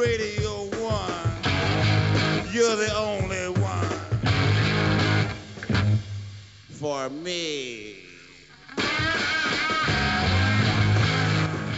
Radio One. You're the only one for me.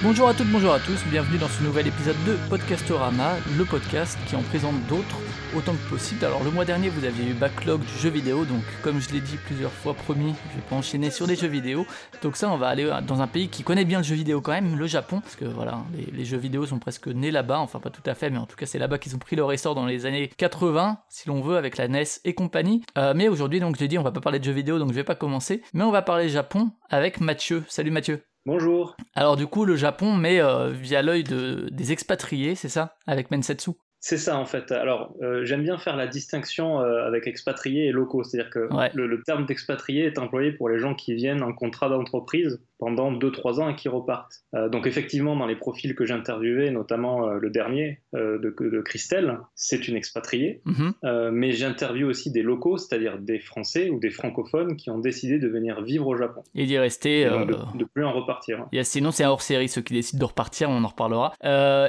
Bonjour à toutes, bonjour à tous, bienvenue dans ce nouvel épisode de Podcastorama, le podcast qui en présente d'autres autant que possible. Alors le mois dernier vous aviez eu backlog du jeu vidéo, donc comme je l'ai dit plusieurs fois, promis, je vais pas enchaîner sur des jeux vidéo. Donc ça, on va aller dans un pays qui connaît bien le jeu vidéo quand même, le Japon, parce que voilà, les jeux vidéo sont presque nés là-bas, enfin pas tout à fait, mais en tout cas c'est là-bas qu'ils ont pris leur essor dans les années 80, si l'on veut, avec la NES et compagnie. Mais aujourd'hui, donc je l'ai dit, on va pas parler de jeux vidéo, donc je vais pas commencer, mais on va parler Japon avec Mathieu. Salut Mathieu. Bonjour. Alors du coup, le Japon, mais via l'œil des expatriés, c'est ça, avec Mensetsu? C'est ça en fait. Alors j'aime bien faire la distinction avec expatriés et locaux, c'est-à-dire que le terme d'expatrié est employé pour les gens qui viennent en contrat d'entreprise pendant 2-3 ans et qui repartent. Donc effectivement, dans les profils que j'interviewais, notamment le dernier de Christelle, c'est une expatriée, mais j'interviewe aussi des locaux, c'est-à-dire des Français ou des francophones qui ont décidé de venir vivre au Japon. Et d'y rester. Et de plus en repartir. Yeah, sinon, c'est un hors-série, ceux qui décident de repartir, on en reparlera.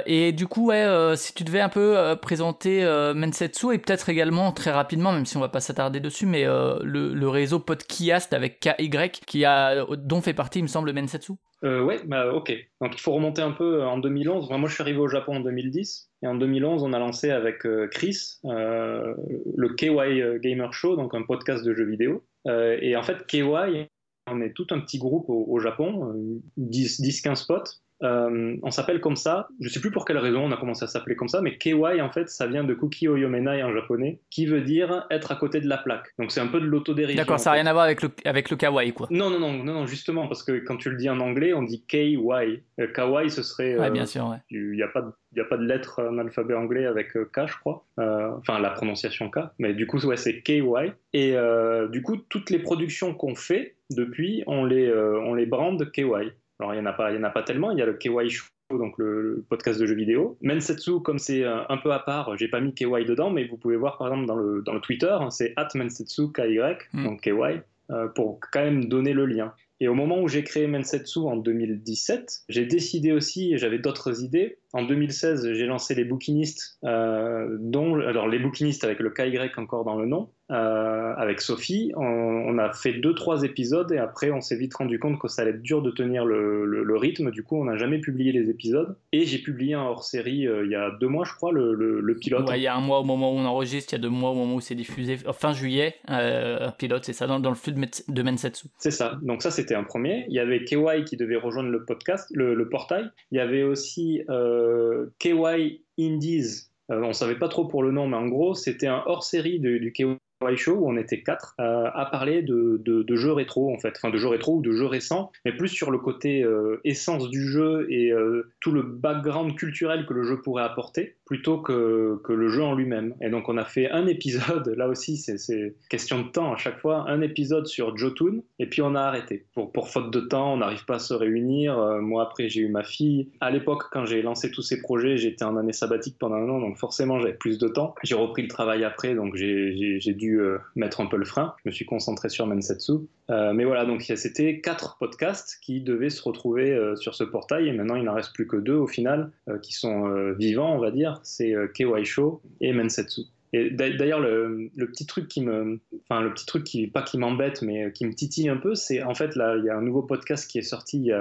Et du coup, si tu devais un peu présenter Mensetsu, et peut-être également, très rapidement, même si on va pas s'attarder dessus, mais le réseau Podcast avec KY, dont fait partie, il me semble, le Mensetsu. Ouais, bah ok. Donc il faut remonter un peu en 2011. Moi je suis arrivé au Japon en 2010 et en 2011 on a lancé avec Chris le KY Gamer Show, donc un podcast de jeux vidéo. Et en fait KY, on est tout un petit groupe au Japon, 10-15 potes. On s'appelle comme ça, je sais plus pour quelle raison on a commencé à s'appeler comme ça, mais KY en fait ça vient de Kukiyo Yomenai en japonais, qui veut dire être à côté de la plaque, donc c'est un peu de l'autodérision. D'accord, ça n'a rien à voir avec le kawaii quoi. Non, justement, parce que quand tu le dis en anglais on dit KY, kawaii ce serait bien sûr, ouais. Il n'y a pas de lettre en alphabet anglais avec K, je crois. Enfin, la prononciation K. Mais du coup, ouais, c'est KY. Et du coup, toutes les productions qu'on fait depuis, on les brande KY. Alors, il n'y en a pas tellement. Il y a le KY Show, donc le podcast de jeux vidéo. Mensetsu, comme c'est un peu à part, j'ai pas mis KY dedans, mais vous pouvez voir, par exemple, dans le Twitter, hein, c'est @mensetsuky, donc KY, pour quand même donner le lien. Et au moment où j'ai créé Mensetsu en 2017, j'ai décidé aussi, et j'avais d'autres idées. En 2016, j'ai lancé les bouquinistes, les bouquinistes avec le KY encore dans le nom, avec Sophie. On a fait 2-3 épisodes et après, on s'est vite rendu compte que ça allait être dur de tenir le rythme. Du coup, on n'a jamais publié les épisodes. Et j'ai publié un hors-série il y a 2 mois, je crois, le pilote. Ouais, il y a 1 mois au moment où on enregistre, il y a 2 mois au moment où c'est diffusé. Fin juillet, un pilote, c'est ça, dans le flux de Mensetsu. C'est ça. Donc ça, c'était un premier. Il y avait KY qui devait rejoindre le podcast, le portail. Il y avait aussi KY Indies, on ne savait pas trop pour le nom, mais en gros c'était un hors-série du KY Show où on était 4 à parler de jeux rétro en fait, enfin de jeux rétro ou de jeux récents, mais plus sur le côté essence du jeu et tout le background culturel que le jeu pourrait apporter plutôt que le jeu en lui-même. Et donc on a fait un épisode, là aussi c'est question de temps à chaque fois, un épisode sur Jotun et puis on a arrêté. Pour faute de temps, on n'arrive pas à se réunir. Moi après j'ai eu ma fille. À l'époque quand j'ai lancé tous ces projets, j'étais en année sabbatique pendant 1 an, donc forcément j'avais plus de temps. J'ai repris le travail après, donc j'ai dû mettre un peu le frein. Je me suis concentré sur Mensetsu. Mais voilà, donc c'était 4 podcasts qui devaient se retrouver sur ce portail et maintenant il n'en reste plus que 2 au final qui sont vivants, on va dire. C'est KY Show et Mensetsu. Et d'ailleurs, le petit truc pas qui m'embête, mais qui me titille un peu, c'est en fait, là, il y a un nouveau podcast qui est sorti,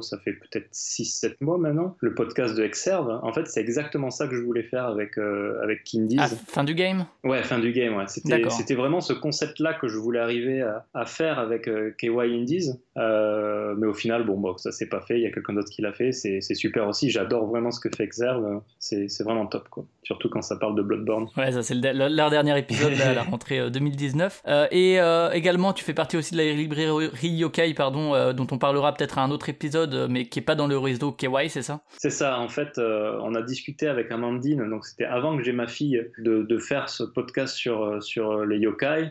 ça fait peut-être 6-7 mois maintenant, le podcast de Exserv. En fait, c'est exactement ça que je voulais faire avec Kindies. Ah, fin du game ? Ouais, fin du game, ouais. C'était vraiment ce concept-là que je voulais arriver à faire avec KY Indies. Mais au final, ça s'est pas fait, il y a quelqu'un d'autre qui l'a fait, c'est super aussi, j'adore vraiment ce que fait Exserv, c'est vraiment top, quoi. Surtout quand ça parle de Bloodborne. Ouais. Ça, c'est leur dernier épisode à la rentrée 2019. Également, tu fais partie aussi de la librairie Yokai, dont on parlera peut-être à un autre épisode, mais qui n'est pas dans le réseau KY, c'est ça ? C'est ça. En fait, on a discuté avec Amandine, donc c'était avant que j'aie ma fille, de faire ce podcast sur les Yokai.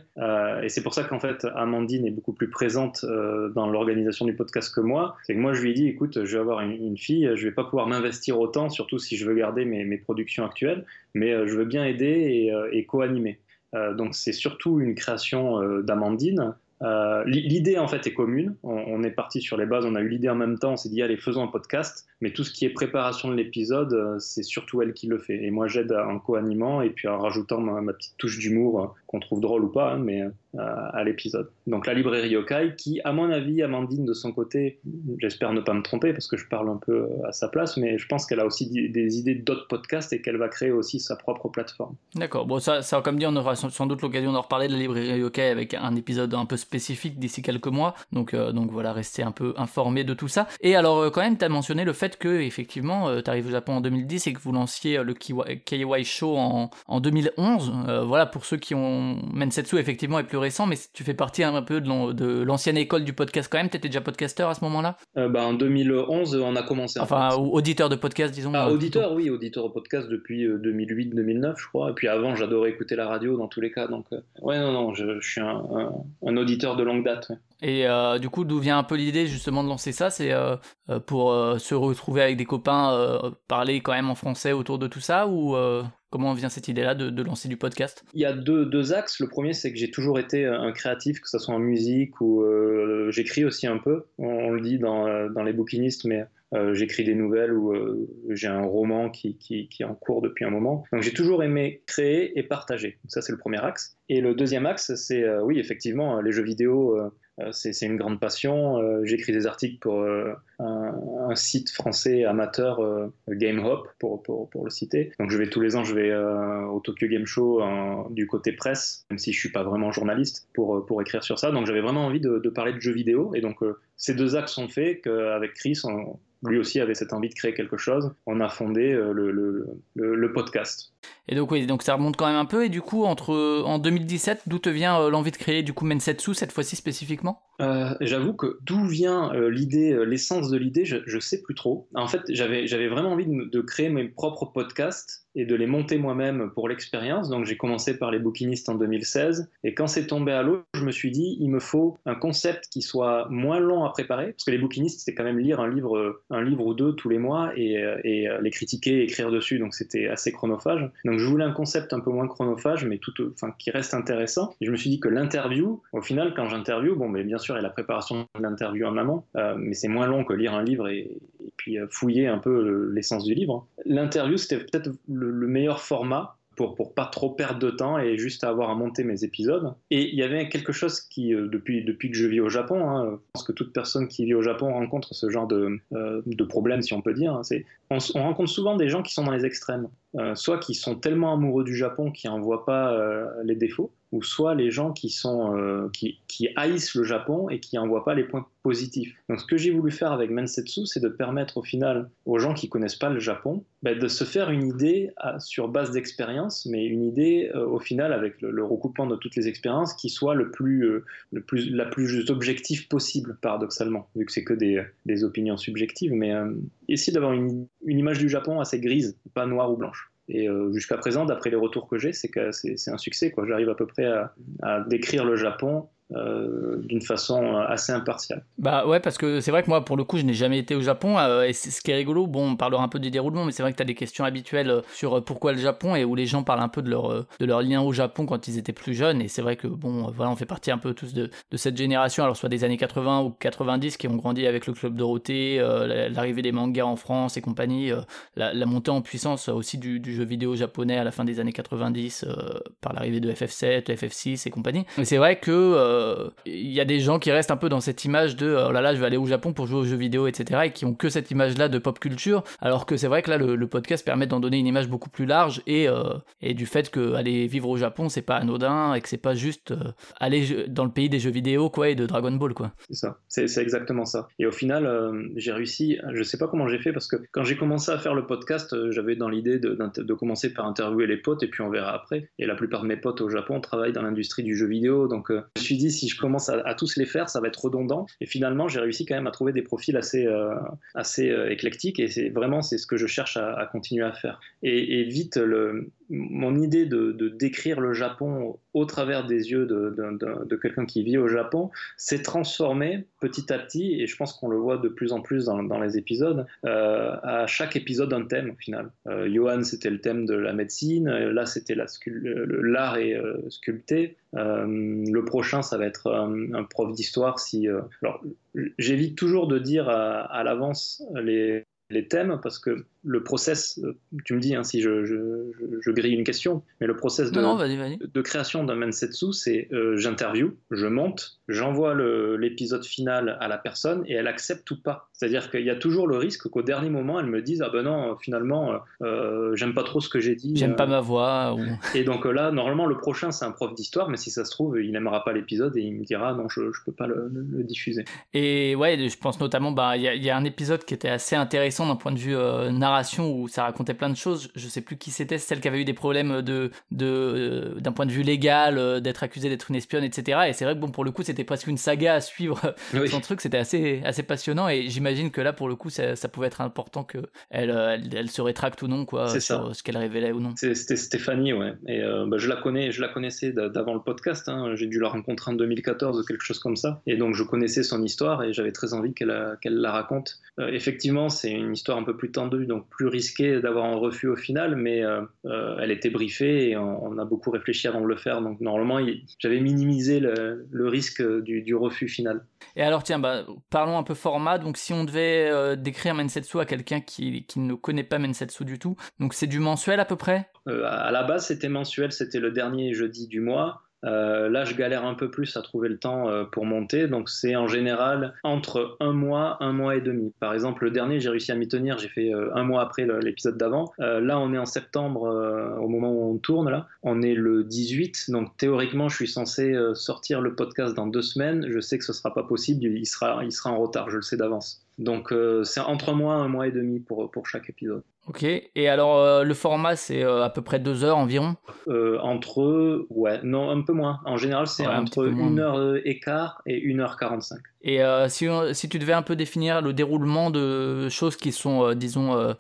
Et c'est pour ça qu'en fait, Amandine est beaucoup plus présente dans l'organisation du podcast que moi. C'est que moi, je lui ai dit, écoute, je vais avoir une fille, je ne vais pas pouvoir m'investir autant, surtout si je veux garder mes productions actuelles, mais je veux bien aider et co-animer. Donc c'est surtout une création d'Amandine L'idée en fait est commune, on est parti sur les bases, on a eu l'idée en même temps, on s'est dit allez faisons un podcast, mais tout ce qui est préparation de l'épisode, c'est surtout elle qui le fait, et moi j'aide en co-animant et puis en rajoutant ma petite touche d'humour qu'on trouve drôle ou pas, hein, mais à l'épisode. Donc la librairie Yokai qui, à mon avis, Amandine de son côté, j'espère ne pas me tromper parce que je parle un peu à sa place, mais je pense qu'elle a aussi des idées d'autres podcasts et qu'elle va créer aussi sa propre plateforme. D'accord, bon ça comme dit, on aura sans doute l'occasion d'en reparler de la librairie Yokai avec un épisode un peu spécifique d'ici quelques mois, donc voilà, restez un peu informés de tout ça. Et alors quand même, t'as mentionné le fait que effectivement t'arrives au Japon en 2010 et que vous lanciez le KY Show en 2011, voilà, pour ceux qui ont Mensetsu effectivement est plus récent, mais tu fais partie un peu de l'ancienne école du podcast quand même, t'étais déjà podcasteur à ce moment-là? En 2011 on a commencé auditeur de podcast disons. Auditeur au podcast depuis 2008-2009 je crois, et puis avant j'adorais écouter la radio dans tous les cas, donc je suis un auditeur de longue date, ouais. Et du coup, d'où vient un peu l'idée justement de lancer ça, c'est pour se retrouver avec des copains, parler quand même en français autour de tout ça, ou comment vient cette idée-là de lancer du podcast? Il y a deux axes. Le premier, c'est que j'ai toujours été un créatif, que ce soit en musique ou j'écris aussi un peu. On le dit dans les bouquinistes, mais... j'écris des nouvelles ou j'ai un roman qui est en cours depuis un moment. Donc j'ai toujours aimé créer et partager. Donc, ça c'est le premier axe. Et le deuxième axe, c'est oui effectivement les jeux vidéo, c'est une grande passion. J'écris des articles pour un site français amateur, Game Hop pour le citer. Donc je vais tous les ans, je vais au Tokyo Game Show du côté presse, même si je suis pas vraiment journaliste, pour écrire sur ça. Donc j'avais vraiment envie de parler de jeux vidéo. Et donc ces deux axes ont fait qu'avec Chris lui aussi avait cette envie de créer quelque chose. On a fondé le podcast. Et donc oui, donc ça remonte quand même un peu. Et du coup, en 2017, d'où te vient l'envie de créer du coup Mensetsu cette fois-ci spécifiquement? J'avoue que d'où vient l'idée, l'essence de l'idée, je sais plus trop. En fait, j'avais vraiment envie de créer mes propres podcasts et de les monter moi-même pour l'expérience. Donc j'ai commencé par les bouquinistes en 2016. Et quand c'est tombé à l'eau, je me suis dit, il me faut un concept qui soit moins long à préparer. Parce que les bouquinistes, c'était quand même lire un livre ou deux tous les mois et les critiquer, écrire dessus. Donc c'était assez chronophage. Donc je voulais un concept un peu moins chronophage, mais qui reste intéressant. Et je me suis dit que l'interview, au final, quand j'interview, bon, mais bien sûr, il y a la préparation de l'interview en amont, mais c'est moins long que lire un livre et puis fouiller un peu l'essence du livre. L'interview, c'était peut-être le meilleur format pour pas trop perdre de temps et juste avoir à monter mes épisodes. Et il y avait quelque chose qui, depuis que je vis au Japon, hein, je pense que toute personne qui vit au Japon rencontre ce genre de problème, si on peut dire. Hein, on rencontre souvent des gens qui sont dans les extrêmes. Soit qui sont tellement amoureux du Japon qu'ils n'en voient pas les défauts, ou soit les gens qui haïssent le Japon et qui n'en voient pas les points positifs. Donc ce que j'ai voulu faire avec Mensetsu, c'est de permettre au final aux gens qui ne connaissent pas le Japon de se faire une idée sur base d'expérience, mais une idée au final avec le recoupement de toutes les expériences qui soit la plus objective possible, paradoxalement, vu que c'est que des opinions subjectives, mais essayer d'avoir une image du Japon assez grise, pas noire ou blanche. Et jusqu'à présent, d'après les retours que j'ai, c'est que c'est un succès, quoi. J'arrive à peu près à décrire le Japon d'une façon assez impartiale. Bah ouais, parce que c'est vrai que moi, pour le coup, je n'ai jamais été au Japon, et c'est ce qui est rigolo. Bon, on parlera un peu du déroulement, mais c'est vrai que t'as des questions habituelles sur pourquoi le Japon, et où les gens parlent un peu de leur lien au Japon quand ils étaient plus jeunes, et c'est vrai que bon, voilà, on fait partie un peu tous de cette génération, alors soit des années 80 ou 90, qui ont grandi avec le Club Dorothée, l'arrivée des mangas en France et compagnie, la montée en puissance aussi du jeu vidéo japonais à la fin des années 90, par l'arrivée de FF7, FF6 et compagnie. Mais c'est vrai que il y a des gens qui restent un peu dans cette image de oh là là, je vais aller au Japon pour jouer aux jeux vidéo, etc., et qui ont que cette image là de pop culture, alors que c'est vrai que là le podcast permet d'en donner une image beaucoup plus large, et du fait que aller vivre au Japon c'est pas anodin et que c'est pas juste aller dans le pays des jeux vidéo, quoi, et de Dragon Ball, quoi. C'est ça, c'est exactement ça. Et au final j'ai réussi, je sais pas comment j'ai fait, parce que quand j'ai commencé à faire le podcast, j'avais dans l'idée de commencer par interviewer les potes et puis on verra après, et la plupart de mes potes au Japon travaillent dans l'industrie du jeu vidéo, donc je me suis dit si je commence à tous les faire, ça va être redondant. Et finalement, j'ai réussi quand même à trouver des profils assez éclectiques. Et c'est vraiment ce que je cherche à continuer à faire. Et vite, mon idée de décrire le Japon au travers des yeux de quelqu'un qui vit au Japon s'est transformée petit à petit, et je pense qu'on le voit de plus en plus dans les épisodes. À chaque épisode, un thème au final. Johan, c'était le thème de la médecine, là c'était l'art et sculpté. Le prochain, ça va être un prof d'histoire. Alors, j'évite toujours de dire à l'avance les thèmes, parce que le process, tu me dis hein, si je grille une question, mais le process de création d'un Mensetsu, c'est j'interview, je monte, j'envoie l'épisode final à la personne et elle accepte ou pas. C'est-à-dire qu'il y a toujours le risque qu'au dernier moment, elle me dise « Ah ben non, finalement, j'aime pas trop ce que j'ai dit. » J'aime pas ma voix. Ou... Et donc là, normalement, le prochain, c'est un prof d'histoire, mais si ça se trouve, il n'aimera pas l'épisode et il me dira « Non, je peux pas le diffuser. » Et ouais, je pense notamment, y a un épisode qui était assez intéressant d'un point de vue narration où ça racontait plein de choses. Je sais plus qui c'était, celle qui avait eu des problèmes d'un point de vue légal, d'être accusée d'être une espionne, etc. Et c'est vrai que bon, pour le coup, c'était presque une saga à suivre. Oui. Son truc, c'était assez passionnant, et j'imagine que là, pour le coup, ça pouvait être important qu'elle se rétracte ou non, quoi, sur ce qu'elle révélait ou non. C'était Stéphanie, ouais. Et je la connaissais d'avant le podcast, hein. J'ai dû la rencontrer en 2014 ou quelque chose comme ça. Et donc, je connaissais son histoire et j'avais très envie qu'elle la raconte. Effectivement, c'est une histoire un peu plus tendue, donc plus risquée d'avoir un refus au final, mais elle était briefée et on a beaucoup réfléchi avant de le faire. Donc, normalement, j'avais minimisé le risque du refus final. Et alors, tiens, parlons un peu format. Donc, si on devait décrire Mensetsu à quelqu'un qui ne connaît pas Mensetsu du tout, donc c'est du mensuel à peu près ? À la base, c'était mensuel, c'était le dernier jeudi du mois. Là, je galère un peu plus à trouver le temps pour monter, donc c'est en général entre un mois et demi. Par exemple, le dernier, j'ai réussi à m'y tenir, j'ai fait un mois après l'épisode d'avant. Là, on est en septembre, au moment où on tourne, là. On est le 18, donc théoriquement, je suis censé sortir le podcast dans 2 semaines. Je sais que ce sera pas possible, il sera en retard, je le sais d'avance. Donc c'est entre un mois et demi pour chaque épisode. Ok, et alors le format c'est à peu près 2 heures environ un peu moins. En général c'est entre 1h15 et 1h45. Et si tu devais un peu définir le déroulement de choses qui sont,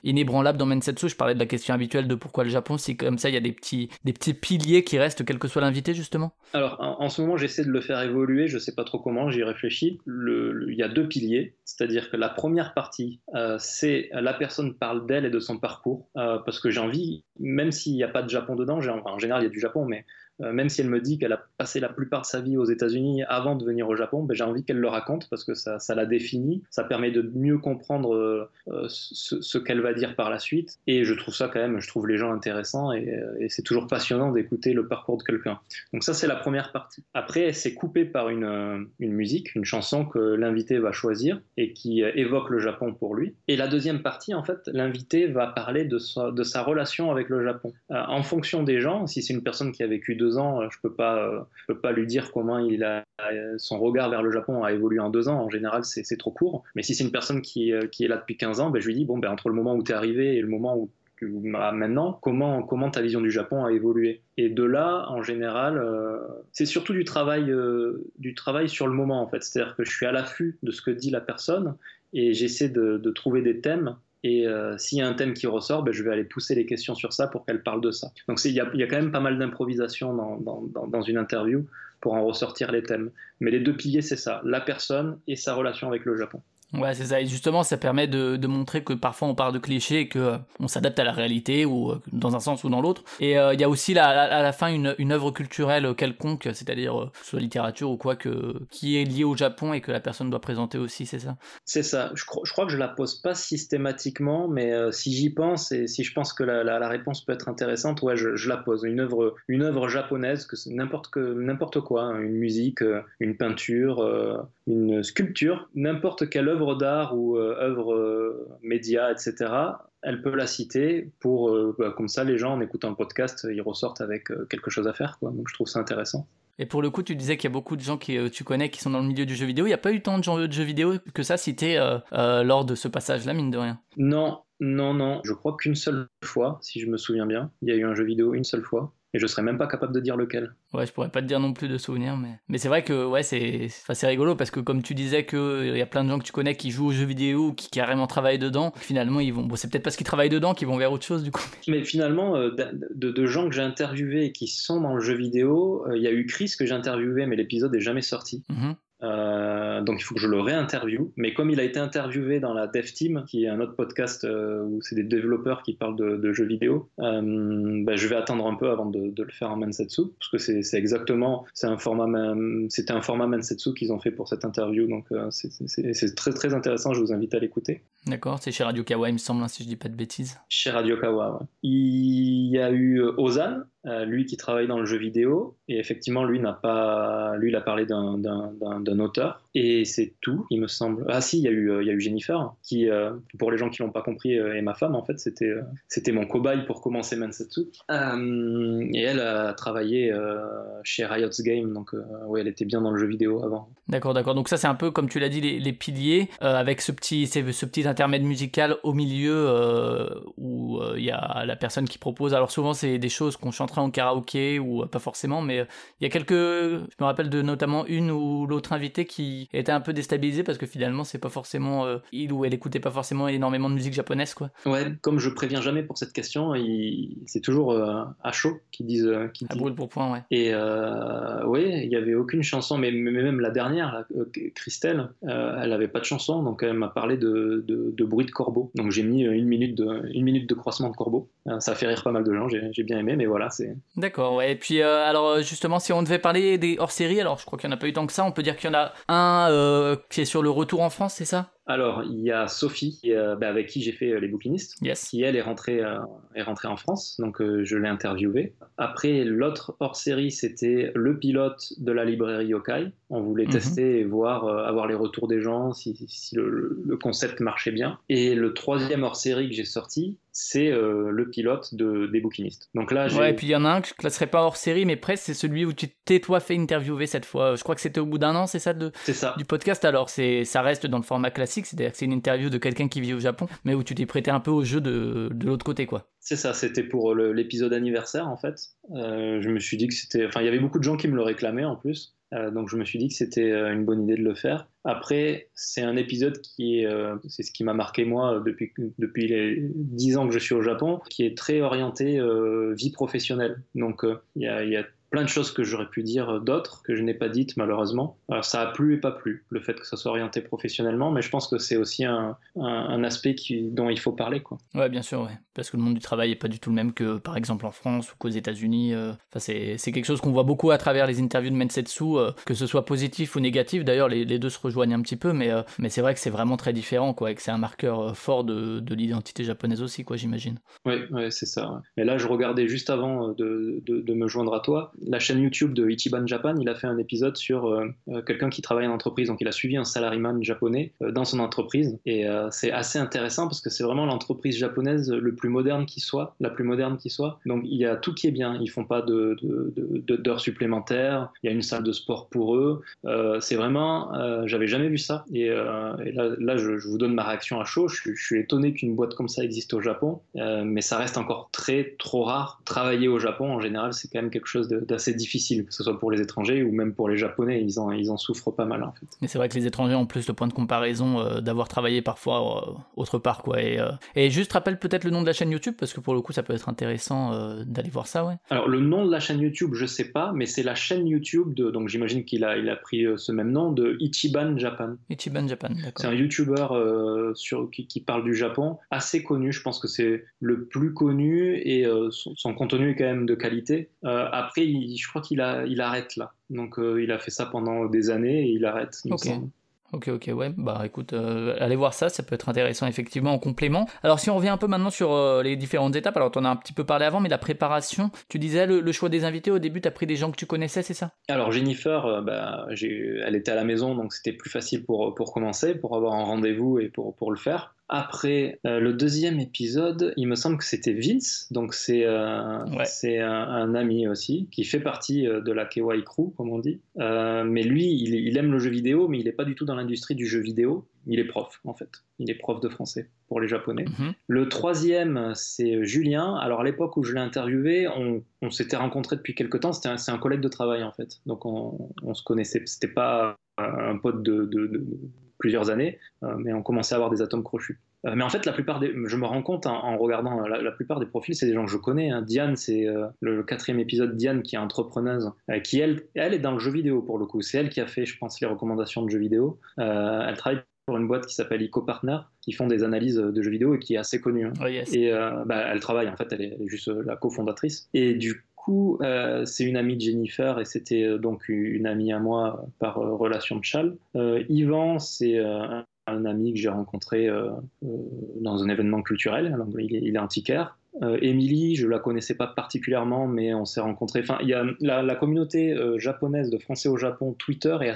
inébranlables dans Mensetsu, je parlais de la question habituelle de pourquoi le Japon, si comme ça il y a des petits piliers qui restent, quel que soit l'invité justement. Alors en ce moment j'essaie de le faire évoluer, je sais pas trop comment, j'y réfléchis. Il y a 2 piliers, c'est-à-dire que la première partie, c'est la personne parle d'elle et de son parcours, parce que j'ai envie, même s'il n'y a pas de Japon dedans, en général il y a du Japon, mais... même si elle me dit qu'elle a passé la plupart de sa vie aux États-Unis avant de venir au Japon, j'ai envie qu'elle le raconte parce que ça la définit, ça permet de mieux comprendre ce qu'elle va dire par la suite, et je trouve ça quand même, je trouve les gens intéressants et c'est toujours passionnant d'écouter le parcours de quelqu'un. Donc ça c'est la première partie. Après c'est coupé par une musique, une chanson que l'invité va choisir et qui évoque le Japon pour lui. Et la deuxième partie, en fait, l'invité va parler de sa relation avec le Japon. En fonction des gens, si c'est une personne qui a vécu 2 ans, je peux pas lui dire comment son regard vers le Japon a évolué en 2 ans. En général, c'est trop court. Mais si c'est une personne qui est là depuis 15 ans, je lui dis entre le moment où tu es arrivé et le moment où maintenant, comment ta vision du Japon a évolué. Et de là, en général, c'est surtout du travail sur le moment, en fait. C'est-à-dire que je suis à l'affût de ce que dit la personne et j'essaie de trouver des thèmes. Et s'il y a un thème qui ressort, je vais aller pousser les questions sur ça pour qu'elle parle de ça. Donc il y a quand même pas mal d'improvisation dans une interview pour en ressortir les thèmes. Mais les 2 piliers, c'est ça, la personne et sa relation avec le Japon. Ouais, c'est ça. Et justement, ça permet de montrer que parfois on part de clichés et qu'on s'adapte à la réalité, ou dans un sens ou dans l'autre. Et il y a aussi à la fin une œuvre culturelle quelconque, c'est-à-dire soit littérature ou quoi, qui est liée au Japon et que la personne doit présenter aussi, c'est ça ? C'est ça. Je crois que je la pose pas systématiquement, mais si j'y pense et si je pense que la réponse peut être intéressante, ouais, je la pose. Une œuvre japonaise, que n'importe quoi, hein, une musique, une peinture, une sculpture, n'importe quelle œuvre d'art ou œuvre média, etc., elle peut la citer pour, comme ça, les gens, en écoutant un podcast, ils ressortent avec quelque chose à faire, quoi. Donc je trouve ça intéressant. Et pour le coup, tu disais qu'il y a beaucoup de gens que tu connais qui sont dans le milieu du jeu vidéo. Il n'y a pas eu tant de gens de jeux vidéo que ça cités lors de ce passage-là, mine de rien. Non, je crois qu'une seule fois, si je me souviens bien. Il y a eu un jeu vidéo une seule fois. et je serais même pas capable de dire lequel. Ouais, je pourrais pas te dire non plus de souvenirs, mais c'est vrai que ouais, c'est rigolo parce que comme tu disais qu'il y a plein de gens que tu connais qui jouent aux jeux vidéo ou qui carrément travaillent dedans, finalement ils vont, bon c'est peut-être parce qu'ils travaillent dedans qu'ils vont vers autre chose du coup. Mais finalement, de gens que j'ai interviewés et qui sont dans le jeu vidéo, il y a eu Chris que j'ai interviewé mais l'épisode est jamais sorti. Mm-hmm. Donc il faut que je le réinterviewe, mais comme il a été interviewé dans la Dev Team, qui est un autre podcast où c'est des développeurs qui parlent de jeux vidéo, je vais attendre un peu avant de le faire en Mensetsu, parce que c'était un format Mensetsu qu'ils ont fait pour cette interview, donc c'est très très intéressant, je vous invite à l'écouter. D'accord, c'est chez Radio Kawa il me semble, si je dis pas de bêtises. Chez Radio Kawa, ouais. Il y a eu Ozan, lui qui travaille dans le jeu vidéo, et effectivement lui il a parlé d'un auteur, et c'est tout il me semble. Ah si, il y a eu Jennifer qui pour les gens qui l'ont pas compris est ma femme en fait, c'était mon cobaye pour commencer Mensetsu, et elle a travaillé chez Riot Games, donc ouais, elle était bien dans le jeu vidéo avant. D'accord, donc ça c'est un peu comme tu l'as dit les piliers, avec ce petit intermède musical au milieu où il y a la personne qui propose, alors souvent c'est des choses qu'on chante en karaoké ou pas forcément, mais il y a quelques, je me rappelle de notamment une ou l'autre invitée qui était un peu déstabilisée parce que finalement c'est pas forcément il ou elle écoutait pas forcément énormément de musique japonaise quoi. Ouais, comme je préviens jamais pour cette question, c'est toujours à chaud qu'ils disent à brûle pour point, ouais. Et ouais, il y avait aucune chanson, mais même la dernière là, Christelle, elle avait pas de chanson, donc elle m'a parlé de bruit de corbeau, donc j'ai mis une minute de croissement de corbeau, ça fait rire pas mal de gens, j'ai bien aimé, mais voilà c'est... D'accord, ouais. Et puis alors justement, si on devait parler des hors-séries, alors je crois qu'il n'y en a pas eu tant que ça, on peut dire qu'il y en a un qui est sur le retour en France, c'est ça ? Alors, il y a Sophie, avec qui j'ai fait Les Bouquinistes, yes. Qui, elle, est rentrée en France, donc je l'ai interviewée. Après, l'autre hors-série, c'était le pilote de la librairie Yokai. On voulait tester et voir, avoir les retours des gens, si le concept marchait bien. Et le troisième hors-série que j'ai sorti, c'est le pilote des Bouquinistes. Donc là, ouais, et puis il y en a un que je ne classerais pas hors-série, mais presque, c'est celui où tu t'es toi fait interviewer cette fois. Je crois que c'était au bout d'un an, c'est ça. Du podcast, alors ça reste dans le format classique. C'est-à-dire que c'est une interview de quelqu'un qui vit au Japon, mais où tu t'es prêté un peu au jeu de l'autre côté, quoi. C'est ça, c'était pour l'épisode anniversaire, en fait. Je me suis dit que c'était... Enfin, il y avait beaucoup de gens qui me le réclamaient, en plus. Donc, je me suis dit que c'était une bonne idée de le faire. Après, c'est un épisode qui est... c'est ce qui m'a marqué, moi, depuis les 10 ans que je suis au Japon, qui est très orienté vie professionnelle. Donc, il y a plein de choses que j'aurais pu dire d'autres, que je n'ai pas dites malheureusement. Alors ça a plu et pas plu, le fait que ça soit orienté professionnellement, mais je pense que c'est aussi un aspect dont il faut parler, quoi. Ouais, bien sûr, ouais. Parce que le monde du travail n'est pas du tout le même que par exemple en France ou qu'aux États-Unis. C'est quelque chose qu'on voit beaucoup à travers les interviews de Mensetsu, que ce soit positif ou négatif. D'ailleurs, les deux se rejoignent un petit peu, mais c'est vrai que c'est vraiment très différent, quoi, et que c'est un marqueur fort de l'identité japonaise aussi, quoi, j'imagine. Ouais, c'est ça. Ouais. Mais là, je regardais juste avant de me joindre à toi. La chaîne YouTube de Ichiban Japan, il a fait un épisode sur quelqu'un qui travaille en entreprise. Donc il a suivi un salaryman japonais dans son entreprise. Et c'est assez intéressant parce que c'est vraiment l'entreprise japonaise la plus moderne qui soit. Donc il y a tout qui est bien. Ils font pas d'heures supplémentaires. Il y a une salle de sport pour eux. C'est vraiment... j'avais jamais vu ça. Et là je vous donne ma réaction à chaud. Je suis étonné qu'une boîte comme ça existe au Japon. Mais ça reste encore trop rare. Travailler au Japon, en général, c'est quand même quelque chose d'assez difficile, que ce soit pour les étrangers ou même pour les Japonais, ils en souffrent pas mal en fait. Mais c'est vrai que les étrangers ont plus le point de comparaison d'avoir travaillé parfois autre part, quoi. Et juste rappelle peut-être le nom de la chaîne YouTube, parce que pour le coup ça peut être intéressant d'aller voir ça, ouais. Alors le nom de la chaîne YouTube je sais pas, mais c'est la chaîne YouTube donc j'imagine qu'il a pris ce même nom, de Ichiban Japan. Ichiban Japan, d'accord. C'est un YouTuber qui parle du Japon, assez connu, je pense que c'est le plus connu, et son contenu est quand même de qualité. Après, je crois qu'il arrête là. Donc, il a fait ça pendant des années et il arrête. Ok, ouais. Bah, écoute, allez voir ça peut être intéressant, effectivement, en complément. Alors, si on revient un peu maintenant sur les différentes étapes, alors, t'en as un petit peu parlé avant, mais la préparation, tu disais le choix des invités, au début, t'as pris des gens que tu connaissais, c'est ça ? Alors, Jennifer, elle était à la maison, donc c'était plus facile pour commencer, pour avoir un rendez-vous et pour le faire. Après le deuxième épisode, il me semble que c'était Vince, donc c'est un ami aussi qui fait partie de la KY Crew, comme on dit. Mais lui, il aime le jeu vidéo, mais il n'est pas du tout dans l'industrie du jeu vidéo. Il est prof, en fait. Il est prof de français pour les Japonais. Mm-hmm. Le troisième, c'est Julien. Alors, à l'époque où je l'ai interviewé, on s'était rencontrés depuis quelques temps. C'est un collègue de travail, en fait. Donc, on se connaissait. C'était pas un pote de plusieurs années, mais on commençait à avoir des atomes crochus. Mais en fait, la plupart je me rends compte en regardant la plupart des profils, c'est des gens que je connais. Hein. Diane, c'est le quatrième épisode, Diane qui est entrepreneuse, qui elle est dans le jeu vidéo pour le coup. C'est elle qui a fait, je pense, les recommandations de jeux vidéo. Elle travaille pour une boîte qui s'appelle EcoPartner, qui font des analyses de jeux vidéo et qui est assez connue. Hein. Oh yes. Et elle travaille, en fait, elle est juste la cofondatrice. Et du coup, c'est une amie de Jennifer et c'était donc une amie à moi par relation de châle. Yvan, c'est un ami que j'ai rencontré dans un événement culturel. Alors, il est antiquaire. Émilie, je la connaissais pas particulièrement, mais on s'est rencontrés. Enfin, il y a la communauté japonaise de Français au Japon, Twitter est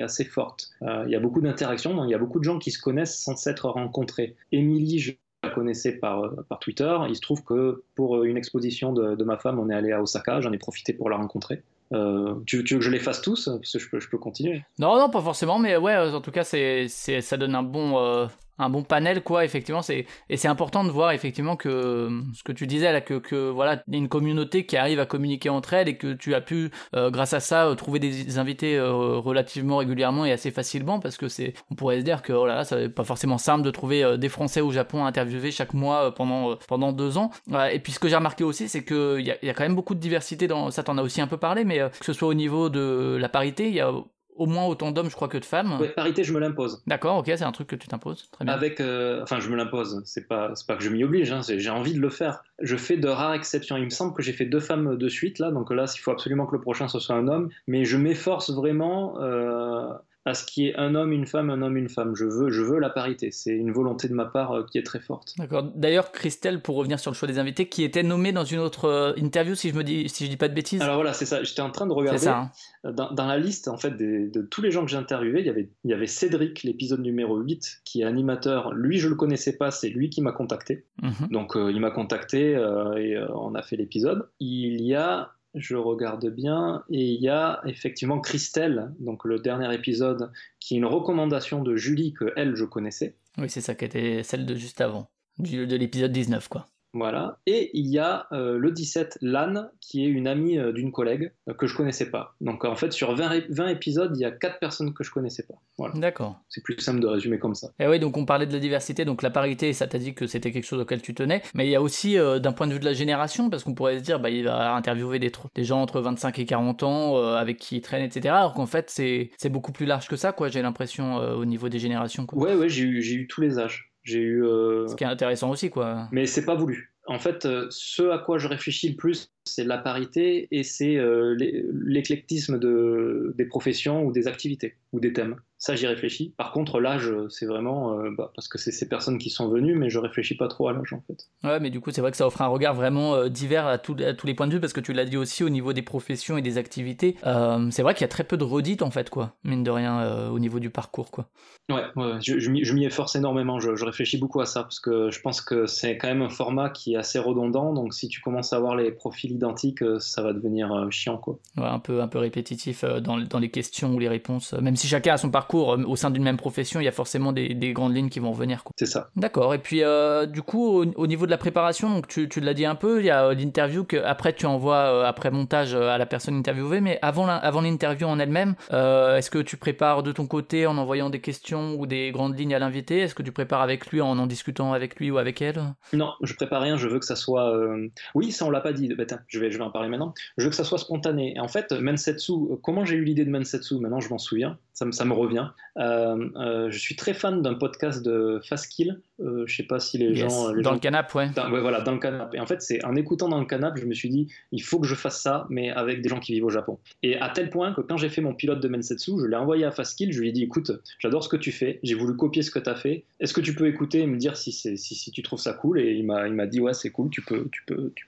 assez forte. Il y a beaucoup d'interactions, il y a beaucoup de gens qui se connaissent sans s'être rencontrés. Émilie, je la connaissais par Twitter. Il se trouve que pour une exposition de ma femme, on est allé à Osaka. J'en ai profité pour la rencontrer. Tu veux que je les fasse tous parce que je peux continuer? Non, pas forcément, mais ouais, en tout cas, c'est ça donne un bon panel, quoi. Effectivement, c'est important de voir effectivement que ce que tu disais là, que voilà, il y a une communauté qui arrive à communiquer entre elles et que tu as pu grâce à ça trouver des invités relativement régulièrement et assez facilement, parce que on pourrait se dire que oh là là, ça n'est pas forcément simple de trouver des Français au Japon à interviewer chaque mois pendant 2 ans. Et puis ce que j'ai remarqué aussi, c'est que il y a quand même beaucoup de diversité dans ça. T'en as aussi un peu parlé, mais que ce soit au niveau de la parité, il y a au moins autant d'hommes, je crois, que de femmes. Ouais, parité, je me l'impose. D'accord, ok, c'est un truc que tu t'imposes. Très bien. Je me l'impose. C'est pas que je m'y oblige. Hein, j'ai envie de le faire. Je fais de rares exceptions. Il me semble que j'ai fait 2 femmes de suite là. Donc là, il faut absolument que le prochain ce soit un homme. Mais je m'efforce vraiment à ce qu'il y ait un homme, une femme, un homme, une femme. Je veux la parité. C'est une volonté de ma part qui est très forte. D'accord. D'ailleurs, Christelle, pour revenir sur le choix des invités, qui était nommée dans une autre interview, si je dis pas de bêtises. Alors voilà, c'est ça. J'étais en train de regarder. C'est ça, hein. Dans la liste, en fait, de tous les gens que j'ai interviewés, il y avait Cédric, l'épisode numéro 8, qui est animateur. Lui, je le connaissais pas. C'est lui qui m'a contacté. Mm-hmm. Donc, il m'a contacté et on a fait l'épisode. Il y a... Je regarde bien, et il y a effectivement Christelle, donc le dernier épisode, qui est une recommandation de Julie que je connaissais. Oui, c'est ça, qui était celle de juste avant, de l'épisode 19, quoi. Voilà, et il y a le 17, Lan, qui est une amie d'une collègue que je connaissais pas. Donc en fait, sur 20 épisodes, il y a 4 personnes que je connaissais pas. Voilà. D'accord. C'est plus simple de résumer comme ça. Et oui, donc on parlait de la diversité, donc la parité, ça t'a dit que c'était quelque chose auquel tu tenais. Mais il y a aussi, d'un point de vue de la génération, parce qu'on pourrait se dire, il va interviewer des gens entre 25 et 40 ans, avec qui il traîne, etc. Alors qu'en fait, c'est beaucoup plus large que ça, quoi, j'ai l'impression, au niveau des générations. Quoi. Ouais, j'ai eu tous les âges. J'ai eu... Ce qui est intéressant aussi, quoi. Mais c'est pas voulu. En fait, ce à quoi je réfléchis le plus, c'est la parité et c'est l'éclectisme des professions ou des activités ou des thèmes. Ça, j'y réfléchis. Par contre, l'âge, c'est vraiment... parce que c'est ces personnes qui sont venues, mais je réfléchis pas trop à l'âge, en fait. Ouais, mais du coup, c'est vrai que ça offre un regard vraiment divers à tous les points de vue, parce que tu l'as dit aussi, au niveau des professions et des activités, c'est vrai qu'il y a très peu de redites, en fait, quoi, mine de rien, au niveau du parcours, quoi. Ouais, je m'y efforce énormément. Je réfléchis beaucoup à ça, parce que je pense que c'est quand même un format qui est assez redondant, donc si tu commences à avoir les profils identiques, ça va devenir chiant, quoi. Ouais, un peu répétitif dans les questions ou les réponses, même si chacun a son parcours. Au sein d'une même profession, il y a forcément des grandes lignes qui vont revenir, quoi. C'est ça. D'accord. Et puis du coup, au niveau de la préparation, donc tu l'as dit un peu, il y a l'interview que après tu envoies après montage à la personne interviewée, mais avant l'interview en elle-même, est-ce que tu prépares de ton côté en envoyant des questions ou des grandes lignes à l'invité? Est-ce que tu prépares avec lui en discutant avec lui ou avec elle? Non, je prépare rien. Je veux que ça soit. Oui, ça on l'a pas dit. Attends, je vais en parler maintenant. Je veux que ça soit spontané. Et en fait, Mensetsu. Comment j'ai eu l'idée de Mensetsu? Maintenant, je m'en souviens. Ça me revient. Je suis très fan d'un podcast de Fast Kill. Je sais pas si les gens... Dans le canapé, ouais. Voilà, dans le canapé. Et en fait, c'est en écoutant dans le canapé, je me suis dit, il faut que je fasse ça, mais avec des gens qui vivent au Japon. Et à tel point que quand j'ai fait mon pilote de Mensetsu, je l'ai envoyé à Fast Kill, je lui ai dit, écoute, j'adore ce que tu fais, j'ai voulu copier ce que tu as fait, est-ce que tu peux écouter et me dire si tu trouves ça cool? Et il m'a dit, ouais, c'est cool, tu peux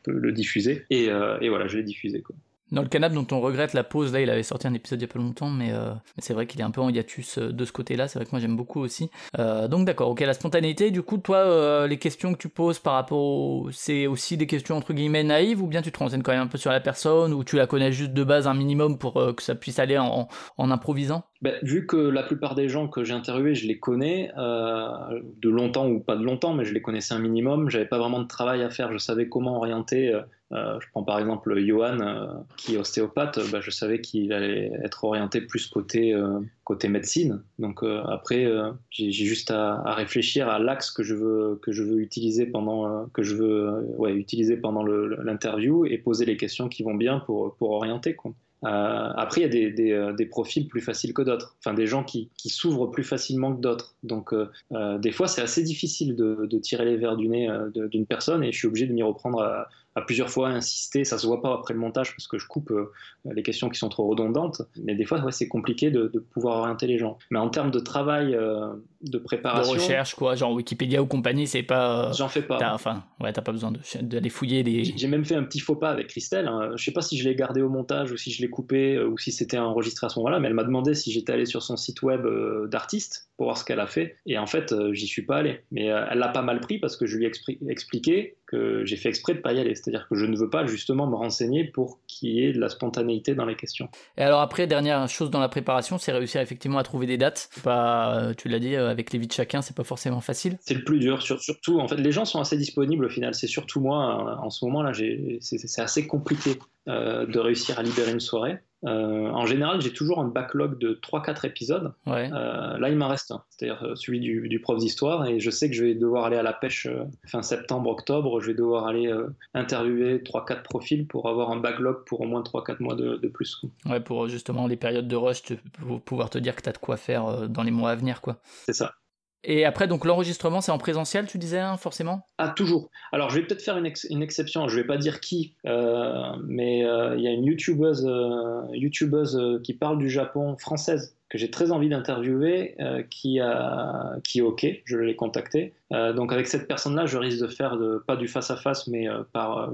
le diffuser. Et voilà, je l'ai diffusé, quoi. Dans le canapé, dont on regrette la pause, là il avait sorti un épisode il y a pas longtemps, mais c'est vrai qu'il est un peu en hiatus de ce côté-là, c'est vrai que moi j'aime beaucoup aussi. Donc d'accord, ok, la spontanéité, du coup toi, les questions que tu poses par rapport au... c'est aussi des questions entre guillemets naïves, ou bien tu te renseignes quand même un peu sur la personne, ou tu la connais juste de base un minimum pour que ça puisse aller en improvisant? Ben, vu que la plupart des gens que j'ai interviewés, je les connais, de longtemps ou pas de longtemps, mais je les connaissais un minimum, j'avais pas vraiment de travail à faire, je savais comment orienter... je prends par exemple Johan qui est ostéopathe, bah, je savais qu'il allait être orienté plus côté médecine, donc après j'ai juste à réfléchir à l'axe que je veux utiliser pendant l'interview et poser les questions qui vont bien pour orienter quoi. Après il y a des profils plus faciles que d'autres, enfin des gens qui s'ouvrent plus facilement que d'autres, donc des fois c'est assez difficile de tirer les vers du nez d'une personne et je suis obligé de m'y reprendre à plusieurs fois, à insister, ça se voit pas après le montage parce que je coupe les questions qui sont trop redondantes, mais des fois ouais, c'est compliqué de pouvoir orienter les gens, mais en termes de travail de préparation, de recherche quoi, genre Wikipédia ou compagnie, c'est pas... j'en fais pas, t'as pas besoin d'aller fouiller des... j'ai même fait un petit faux pas avec Christelle, hein. Je sais pas si je l'ai gardé au montage ou si je l'ai coupé ou si c'était enregistré à ce moment-là, mais elle m'a demandé si j'étais allé sur son site web d'artiste pour voir ce qu'elle a fait, et en fait j'y suis pas allé, mais elle l'a pas mal pris parce que je lui ai expliqué que j'ai fait exprès de pas y aller, c'est-à-dire que je ne veux pas justement me renseigner pour qu'il y ait de la spontanéité dans les questions. Et alors après, dernière chose dans la préparation, c'est réussir effectivement à trouver des dates, pas, tu l'as dit, avec les vies de chacun c'est pas forcément facile. C'est le plus dur, surtout en fait les gens sont assez disponibles au final, c'est surtout moi en ce moment là, c'est assez compliqué de réussir à libérer une soirée. En général j'ai toujours un backlog de 3-4 épisodes, ouais. Là il m'en reste un, c'est-à-dire celui du prof d'histoire, et je sais que je vais devoir aller à la pêche fin septembre, octobre, je vais devoir aller interviewer 3-4 profils pour avoir un backlog pour au moins 3-4 mois de plus. Ouais, pour justement les périodes de rush, pour pouvoir te dire que t'as de quoi faire dans les mois à venir quoi. C'est ça. Et après, donc l'enregistrement, c'est en présentiel, tu disais, hein, forcément ? Ah, toujours. Alors, je vais peut-être faire une exception, je ne vais pas dire qui, mais il y a une youtubeuse qui parle du Japon, française, que j'ai très envie d'interviewer, qui est OK, je l'ai contactée. Donc avec cette personne-là, je risque de faire pas du face-à-face, mais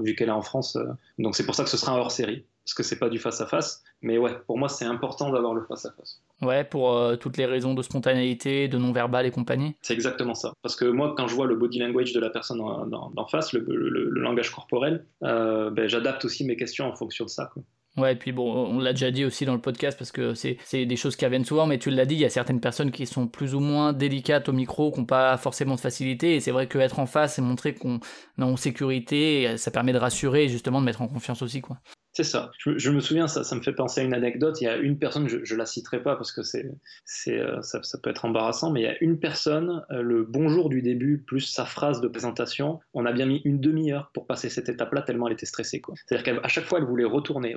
vu qu'elle est en France, donc c'est pour ça que ce sera un hors-série. Parce que c'est pas du face-à-face, mais ouais, pour moi c'est important d'avoir le face-à-face. Ouais, pour toutes les raisons de spontanéité, de non-verbal et compagnie. C'est exactement ça, parce que moi quand je vois le body language de la personne en face, le langage corporel, j'adapte aussi mes questions en fonction de ça, quoi. Ouais, et puis bon, on l'a déjà dit aussi dans le podcast parce que c'est des choses qui reviennent souvent, mais tu l'as dit, il y a certaines personnes qui sont plus ou moins délicates au micro, qui n'ont pas forcément de facilité, et c'est vrai qu'être en face et montrer qu'on est en sécurité, ça permet de rassurer et justement de mettre en confiance aussi, quoi. C'est ça. Je me souviens, ça me fait penser à une anecdote. Il y a une personne, je la citerai pas parce que ça peut être embarrassant, mais il y a une personne, le bonjour du début plus sa phrase de présentation, on a bien mis une demi-heure pour passer cette étape-là tellement elle était stressée, quoi. C'est-à-dire qu'à chaque fois, elle voulait retourner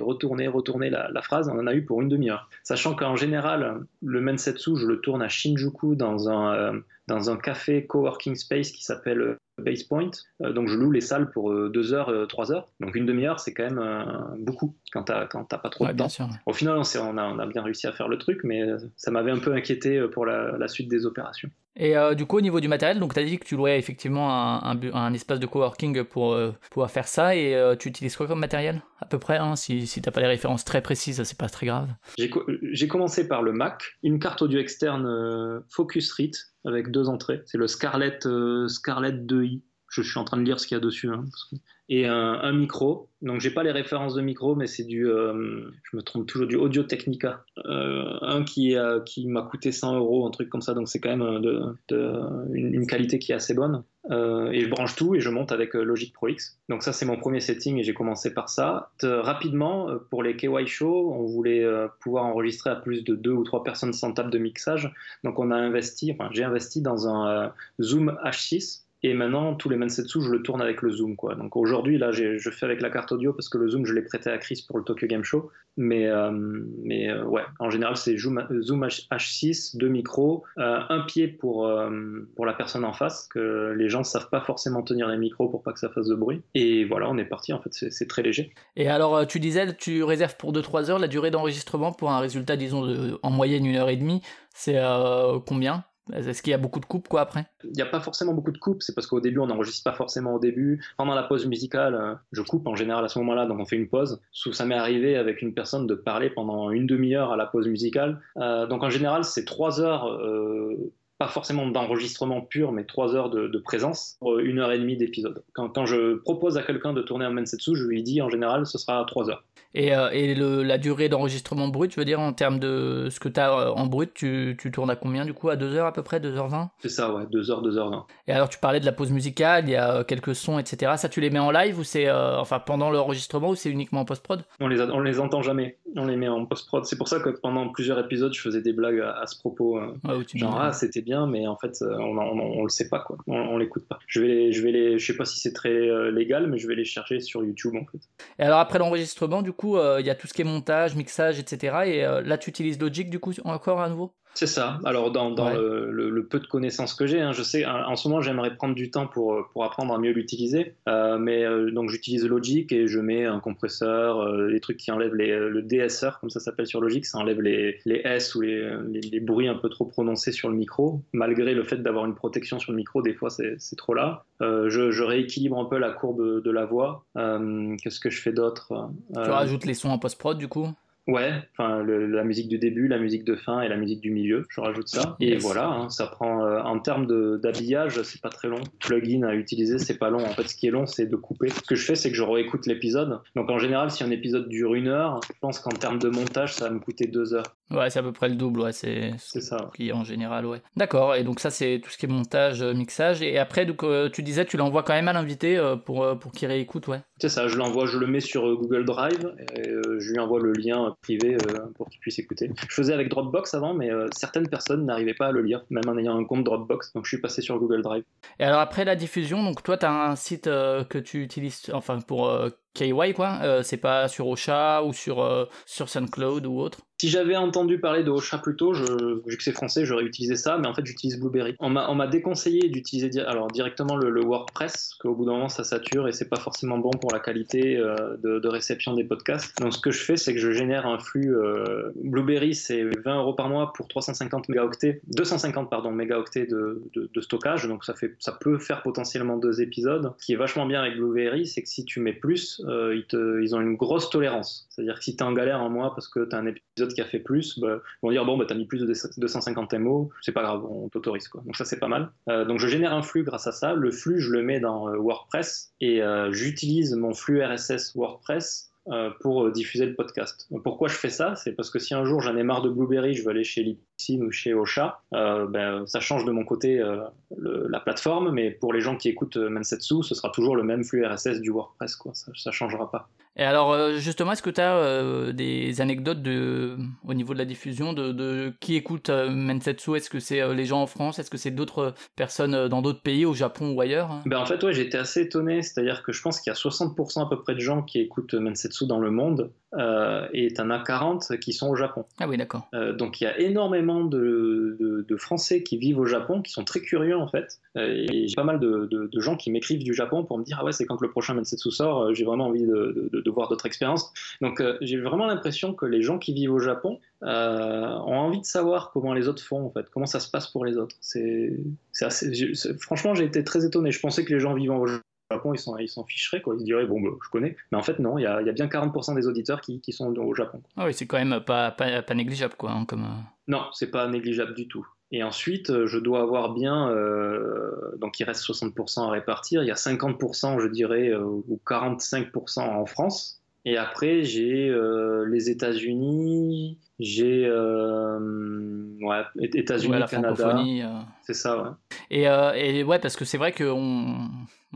la phrase. On en a eu pour une demi-heure. Sachant qu'en général, le Mensetsu, je le tourne à Shinjuku dans un café coworking space qui s'appelle Base Point, donc je loue les salles pour 2 heures, 3 heures, donc une demi-heure c'est quand même beaucoup quand t'as pas trop de temps. Sûr, ouais. Au final on a bien réussi à faire le truc, mais ça m'avait un peu inquiété pour la suite des opérations. Et du coup au niveau du matériel, donc t'as dit que tu louais effectivement un espace de coworking pour pouvoir faire ça, et tu utilises quoi comme matériel à peu près, hein, si t'as pas les références très précises c'est pas très grave. J'ai commencé par le Mac, une carte audio externe Focusrite avec 2 entrées, c'est le Scarlett 2i, je suis en train de lire ce qu'il y a dessus, hein, et un micro, donc j'ai pas les références de micro, mais c'est je me trompe toujours, du Audio Technica, un qui m'a coûté 100 €, un truc comme ça, donc c'est quand même une qualité qui est assez bonne, et je branche tout et je monte avec Logic Pro X, donc ça c'est mon premier setting et j'ai commencé par ça. Rapidement, pour les KY Show, on voulait pouvoir enregistrer à plus de 2 ou 3 personnes sans table de mixage, donc j'ai investi dans un Zoom H6. Et maintenant, tous les Mensetsu, je le tourne avec le Zoom, quoi. Donc aujourd'hui, là, je fais avec la carte audio parce que le Zoom, je l'ai prêté à Chris pour le Tokyo Game Show. Mais ouais, en général, c'est Zoom H6, 2 micros, un pied pour la personne en face, que les gens ne savent pas forcément tenir les micros pour pas que ça fasse de bruit. Et voilà, on est parti, en fait, c'est très léger. Et alors, tu disais, tu réserves pour 2-3 heures la durée d'enregistrement pour un résultat, disons, en moyenne 1 heure et demie. C'est combien ? Est-ce qu'il y a beaucoup de coupes quoi après ? Il n'y a pas forcément beaucoup de coupes, c'est parce qu'au début on n'enregistre pas forcément au début. Pendant la pause musicale, je coupe en général à ce moment-là, donc on fait une pause. Ça m'est arrivé avec une personne de parler pendant une demi-heure à la pause musicale. Donc en général c'est 3 heures, pas forcément d'enregistrement pur, mais 3 heures de présence pour 1h30 d'épisode. Quand je propose à quelqu'un de tourner un Mensetsu, je lui dis en général ce sera 3 heures. Et la durée d'enregistrement brut, je veux dire, en termes de ce que tu as en brut, tu tournes à combien du coup ? À 2 heures à peu près, 2h20 ? C'est ça, ouais, 2h, 2h20. Et alors, tu parlais de la pause musicale, il y a quelques sons, etc. Ça, tu les mets en live ou c'est pendant l'enregistrement ou c'est uniquement en post-prod ? On les entend jamais, on les met en post-prod. C'est pour ça que pendant plusieurs épisodes, je faisais des blagues à ce propos. C'était bien, mais en fait, on le sait pas, quoi. On l'écoute pas. Je sais pas si c'est très légal, mais je vais les chercher sur YouTube, en fait. Et alors, après l'enregistrement, du coup, il y a tout ce qui est montage, mixage, etc. Et là, tu utilises Logic, du coup, encore à nouveau ? C'est ça. Alors, dans le peu de connaissances que j'ai, hein, je sais, en ce moment, j'aimerais prendre du temps pour apprendre à mieux l'utiliser. Donc, j'utilise Logic et je mets un compresseur, les trucs qui enlèvent le DSR, comme ça s'appelle sur Logic, ça enlève les S ou les bruits un peu trop prononcés sur le micro. Malgré le fait d'avoir une protection sur le micro, des fois, c'est trop là. Je rééquilibre un peu la courbe de la voix. Qu'est-ce que je fais d'autre ? Tu rajoutes les sons en post-prod, du coup ? Ouais, enfin la musique du début, la musique de fin et la musique du milieu, je rajoute ça. Et voilà, hein, ça prend en termes d'habillage, c'est pas très long. Plugin à utiliser, c'est pas long. En fait, ce qui est long, c'est de couper. Ce que je fais, c'est que je réécoute l'épisode. Donc en général, si un épisode dure 1 heure, je pense qu'en termes de montage, ça va me coûter 2 heures. Ouais, c'est à peu près le double, ouais, c'est ça. Qui en général, ouais. D'accord, et donc ça, c'est tout ce qui est montage, mixage. Et après, donc, tu disais, tu l'envoies quand même à l'invité pour qu'il réécoute, ouais. C'est ça, je l'envoie, je le mets sur Google Drive et je lui envoie le lien privé pour qu'il puisse écouter. Je faisais avec Dropbox avant, mais certaines personnes n'arrivaient pas à le lire, même en ayant un compte Dropbox, donc je suis passé sur Google Drive. Et alors après la diffusion, donc toi, tu as un site que tu utilises enfin pour KY, quoi, c'est pas sur Ocha ou sur SoundCloud ou autre ? Si j'avais entendu parler de Ocha plus tôt, vu que c'est français, j'aurais utilisé ça, mais en fait j'utilise Blueberry. On m'a déconseillé d'utiliser directement le WordPress, qu'au bout d'un moment ça sature et c'est pas forcément bon pour la qualité de réception des podcasts. Donc ce que je fais, c'est que je génère un flux. Blueberry, c'est 20 € par mois pour 250 mégaoctets de stockage, donc ça peut faire potentiellement 2 épisodes. Ce qui est vachement bien avec Blueberry, c'est que si tu mets plus, ils ont une grosse tolérance. C'est-à-dire que si t'es en galère un mois parce que t'as un épisode qui a fait plus, bah, ils vont dire bon, bah, t'as mis plus de 250 MO, c'est pas grave, on t'autorise, quoi. Donc ça c'est pas mal. Donc je génère un flux grâce à ça. Le flux, je le mets dans WordPress et j'utilise mon flux RSS WordPress pour diffuser le podcast. Pourquoi je fais ça ? C'est parce que si un jour j'en ai marre de Blueberry, je vais aller chez Libsyn ou chez Ocha, ça change de mon côté la plateforme, mais pour les gens qui écoutent Mensetsu, ce sera toujours le même flux RSS du WordPress, quoi. Ça changera pas. Et alors justement, est-ce que tu as des anecdotes au niveau de la diffusion de qui écoute Mensetsu ? Est-ce que c'est les gens en France ? Est-ce que c'est d'autres personnes dans d'autres pays, au Japon ou ailleurs, hein ? En fait, ouais, j'étais assez étonné, c'est-à-dire que je pense qu'il y a 60% à peu près de gens qui écoutent Mensetsu dans le monde. Et t'en as 40 qui sont au Japon. Ah oui, d'accord. Donc il y a énormément de Français qui vivent au Japon, qui sont très curieux en fait. Et j'ai pas mal de gens qui m'écrivent du Japon pour me dire ah ouais, c'est quand le prochain Mensetsu sort, j'ai vraiment envie de voir d'autres expériences. Donc j'ai vraiment l'impression que les gens qui vivent au Japon ont envie de savoir comment les autres font en fait, comment ça se passe pour les autres. Franchement, j'ai été très étonné. Je pensais que les gens vivant au Japon, ils s'en ficheraient, quoi. Ils se diraient bon, bah, je connais. Mais en fait, non, il y a bien 40% des auditeurs qui sont au Japon. Ah oui, c'est quand même pas négligeable, quoi. Hein, Non, c'est pas négligeable du tout. Et ensuite, je dois avoir bien... donc il reste 60% à répartir. Il y a 50%, je dirais, ou 45% en France. Et après, j'ai les États-Unis, j'ai... États-Unis, ouais, la francophonie, Canada. C'est ça, ouais. Et ouais, parce que c'est vrai qu'on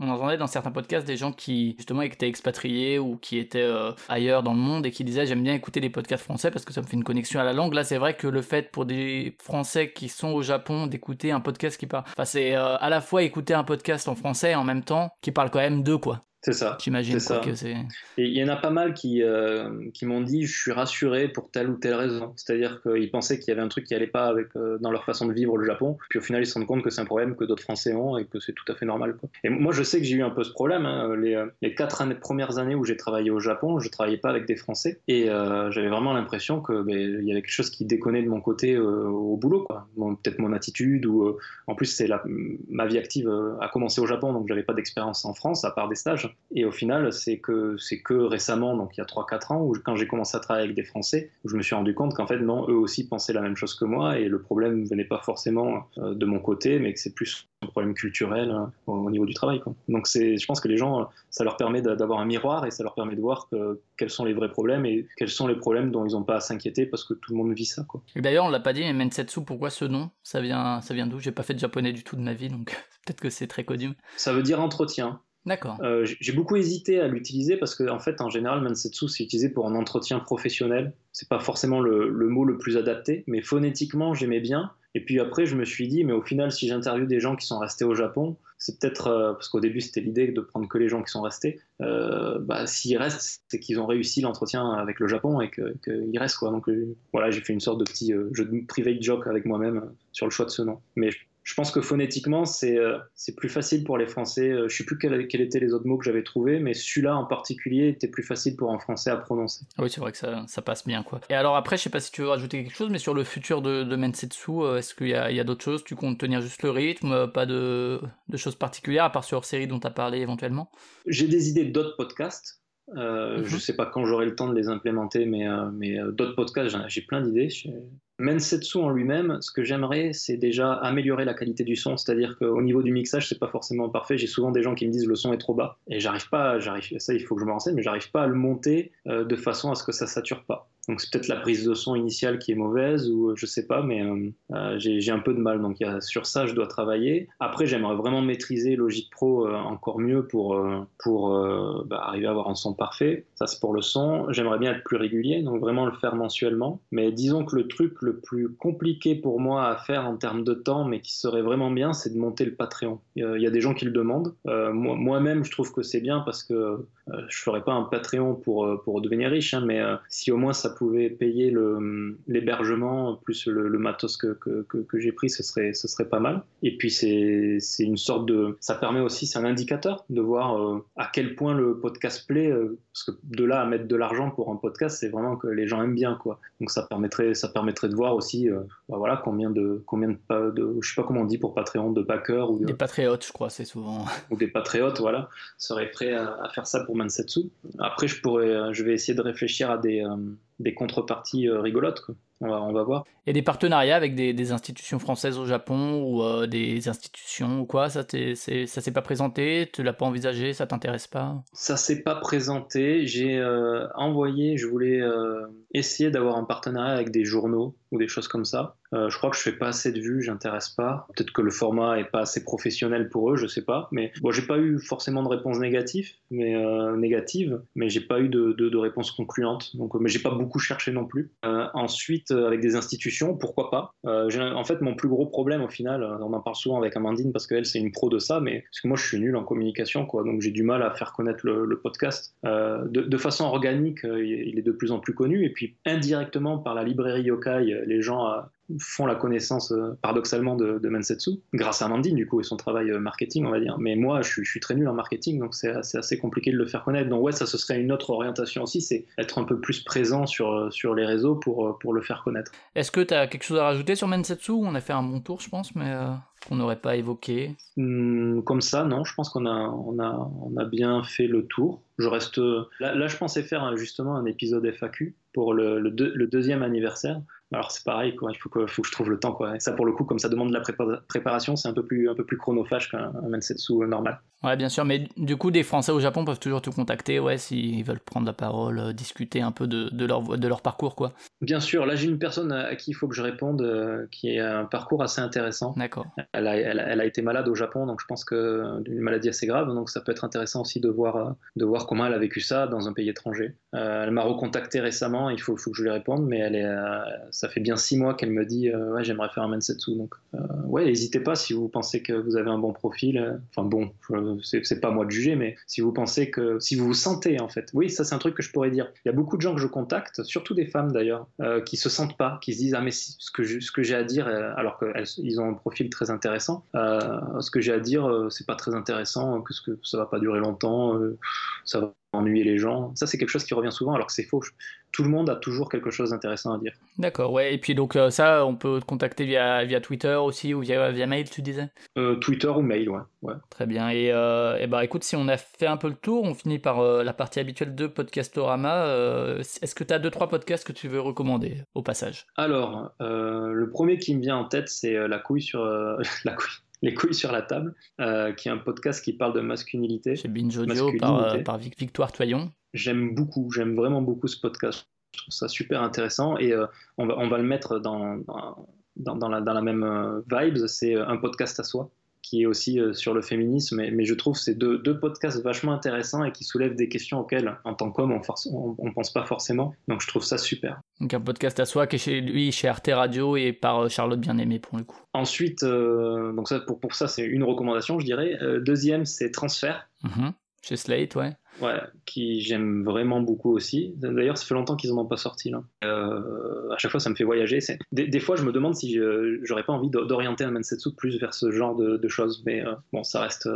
entendait dans certains podcasts des gens qui justement étaient expatriés ou qui étaient ailleurs dans le monde et qui disaient j'aime bien écouter les podcasts français parce que ça me fait une connexion à la langue. Là, c'est vrai que le fait pour des Français qui sont au Japon d'écouter un podcast qui parle, enfin c'est à la fois écouter un podcast en français et en même temps qui parle quand même d'eux, quoi. C'est ça. J'imagine c'est ça. Que c'est... Et il y en a pas mal qui m'ont dit je suis rassuré pour telle ou telle raison. C'est-à-dire qu'ils pensaient qu'il y avait un truc qui allait pas avec, dans leur façon de vivre le Japon. Puis au final, ils se rendent compte que c'est un problème que d'autres Français ont et que c'est tout à fait normal, quoi. Et moi, je sais que j'ai eu un peu ce problème. Hein. Les 4 années, premières années où j'ai travaillé au Japon, je travaillais pas avec des Français. Et j'avais vraiment l'impression que il y avait quelque chose qui déconnait de mon côté au boulot, quoi. Bon, peut-être mon attitude ou en plus, c'est ma vie active a commencé au Japon, donc j'avais pas d'expérience en France à part des stages. Et au final, c'est que récemment, donc il y a 3-4 ans, où, quand j'ai commencé à travailler avec des Français, où je me suis rendu compte qu'en fait, non, eux aussi pensaient la même chose que moi, et le problème ne venait pas forcément de mon côté, mais que c'est plus un problème culturel au niveau du travail, quoi. Donc je pense que les gens, ça leur permet d'avoir un miroir, et ça leur permet de voir quels sont les vrais problèmes, et quels sont les problèmes dont ils n'ont pas à s'inquiéter, parce que tout le monde vit ça, quoi. Et d'ailleurs, on ne l'a pas dit, mais Mensetsu, pourquoi ce nom ? Ça vient d'où ? J'ai pas fait de japonais du tout de ma vie, donc peut-être que c'est très connu. Ça veut dire entretien. D'accord. J'ai beaucoup hésité à l'utiliser parce qu'en fait, en général, Mensetsu, c'est utilisé pour un entretien professionnel. C'est pas forcément le mot le plus adapté, mais phonétiquement, j'aimais bien. Et puis après, je me suis dit, mais au final, si j'interviewe des gens qui sont restés au Japon, c'est peut-être, parce qu'au début, c'était l'idée de prendre que les gens qui sont restés, s'ils restent, c'est qu'ils ont réussi l'entretien avec le Japon et qu'ils restent, quoi. Donc voilà, j'ai fait une sorte de petit jeu de private joke avec moi-même sur le choix de ce nom. Mais je pense que phonétiquement, c'est plus facile pour les Français. Je ne sais plus quels étaient les autres mots que j'avais trouvés, mais celui-là en particulier était plus facile pour un Français à prononcer. Oui, c'est vrai que ça passe bien, quoi. Et alors après, je ne sais pas si tu veux rajouter quelque chose, mais sur le futur de Mensetsu, est-ce qu'il y a d'autres choses ? Tu comptes tenir juste le rythme, pas de choses particulières, à part sur hors-série dont tu as parlé éventuellement ? J'ai des idées d'autres podcasts. Je ne sais pas quand j'aurai le temps de les implémenter, mais d'autres podcasts, j'ai plein d'idées. Mensetsu en lui-même, ce que j'aimerais, c'est déjà améliorer la qualité du son, c'est-à-dire qu'au niveau du mixage, c'est pas forcément parfait. J'ai souvent des gens qui me disent le son est trop bas, et ça il faut que je me renseigne, mais j'arrive pas à le monter de façon à ce que ça sature pas. Donc c'est peut-être la prise de son initiale qui est mauvaise, ou je sais pas, mais j'ai un peu de mal, donc sur ça je dois travailler. Après, j'aimerais vraiment maîtriser Logic Pro encore mieux pour arriver à avoir un son parfait. Ça, c'est pour le son. J'aimerais bien être plus régulier, donc vraiment le faire mensuellement. Mais disons que le truc le plus compliqué pour moi à faire en termes de temps, mais qui serait vraiment bien, c'est de monter le Patreon. Il y a des gens qui le demandent. Moi-même, je trouve que c'est bien parce que je ferais pas un Patreon pour devenir riche, hein, mais si au moins ça pouvait payer l'hébergement plus le matos que j'ai pris, ce serait pas mal. Et puis c'est une sorte de, ça permet aussi, c'est un indicateur de voir à quel point le podcast plaît, parce que de là à mettre de l'argent pour un podcast, c'est vraiment que les gens aiment bien, quoi. Donc ça permettrait de voir aussi voilà combien de je sais pas comment on dit pour Patreon, de backers ou des patriotes, je crois, c'est souvent, ou des patriotes, voilà, seraient prêts à faire ça pour Mensetsu. Après, je vais essayer de réfléchir à des contreparties rigolotes, quoi. On va voir. Et des partenariats avec des institutions françaises au Japon, ou des institutions ou quoi, ça s'est pas présenté, tu l'as pas envisagé, ça t'intéresse pas ? Ça s'est pas présenté, j'ai envoyé, je voulais essayer d'avoir un partenariat avec des journaux ou des choses comme ça. Je crois que je fais pas assez de vues, j'intéresse pas. Peut-être que le format est pas assez professionnel pour eux, je sais pas. Mais bon, j'ai pas eu forcément de réponse négative, mais j'ai pas eu de réponse concluante. Donc, mais j'ai pas beaucoup cherché non plus. Ensuite, avec des institutions, pourquoi pas. En fait, mon plus gros problème au final, on en parle souvent avec Amandine parce qu'elle c'est une pro de ça, mais parce que moi je suis nul en communication, quoi. Donc j'ai du mal à faire connaître le podcast de façon organique. Il est de plus en plus connu, et puis indirectement par la librairie Yokai, les gens font la connaissance paradoxalement de Mensetsu, grâce à Amandine du coup et son travail marketing, on va dire. Mais moi je suis très nul en marketing, donc c'est assez compliqué de le faire connaître. Donc ouais, ça ce serait une autre orientation aussi, c'est être un peu plus présent sur les réseaux pour le faire connaître. Est-ce que tu as quelque chose à rajouter sur Mensetsu ? On a fait un bon tour, je pense, mais qu'on n'aurait pas évoqué. Comme ça, non, je pense qu'on a bien fait le tour. Je reste là, je pensais faire justement un épisode FAQ pour le deuxième anniversaire. Alors c'est pareil, quoi. Il faut que je trouve le temps, quoi. Et ça, pour le coup, comme ça demande de la préparation, c'est un peu plus chronophage qu'un Mensetsu normal. Ouais, bien sûr, mais du coup, des Français au Japon peuvent toujours te contacter, ouais, s'ils veulent prendre la parole, discuter un peu de leur parcours, quoi. Bien sûr, là j'ai une personne à qui il faut que je réponde, qui a un parcours assez intéressant. D'accord. elle a été malade au Japon, donc je pense que d'une maladie assez grave, donc ça peut être intéressant aussi de voir comment elle a vécu ça dans un pays étranger. Elle m'a recontacté récemment, il faut que je lui réponde, mais ça fait bien 6 mois qu'elle me dit ouais, j'aimerais faire un Mensetsu, donc ouais, n'hésitez pas si vous pensez que vous avez un bon profil, enfin bon, c'est pas à moi de juger, mais si vous vous sentez en fait, oui, ça c'est un truc que je pourrais dire. Il y a beaucoup de gens que je contacte, surtout des femmes d'ailleurs, qui se sentent pas, qui se disent ah mais si, ce que j'ai à dire, alors qu'ils ont un profil très intéressant, ce que j'ai à dire c'est pas très intéressant, que ça va pas durer longtemps, ça va ennuyer les gens. Ça c'est quelque chose qui revient souvent alors que c'est faux. Tout le monde a toujours quelque chose d'intéressant à dire. D'accord, ouais. Et puis donc ça, on peut te contacter via Twitter aussi, ou via mail, tu disais ? Twitter ou mail, ouais. Très bien. Et bah écoute, si on a fait un peu le tour, on finit par la partie habituelle de Podcastorama. Est-ce que tu as 2-3 podcasts que tu veux recommander au passage ? Alors, le premier qui me vient en tête, c'est Les couilles sur la table, qui est un podcast qui parle de masculinité. Chez Binge Audio par Victoire Toyon. J'aime vraiment beaucoup ce podcast. Je trouve ça super intéressant et on va le mettre dans la même vibe. C'est un podcast à soi qui est aussi sur le féminisme. Mais je trouve que c'est deux podcasts vachement intéressants et qui soulèvent des questions auxquelles, en tant qu'homme, on pense pas forcément. Donc je trouve ça super. Donc un podcast à soi qui est chez Arte Radio et par Charlotte Bien-Aimée pour le coup. Ensuite, donc ça, pour ça, c'est une recommandation, je dirais. Deuxième, c'est Transfert. Mm-hmm. Chez Slate, ouais. Ouais, qui j'aime vraiment beaucoup aussi. D'ailleurs, ça fait longtemps qu'ils n'en ont pas sorti, là. À chaque fois, ça me fait voyager. Des fois, je me demande si j'aurais pas envie d'orienter un Mensetsu plus vers ce genre de choses. Mais bon, ça reste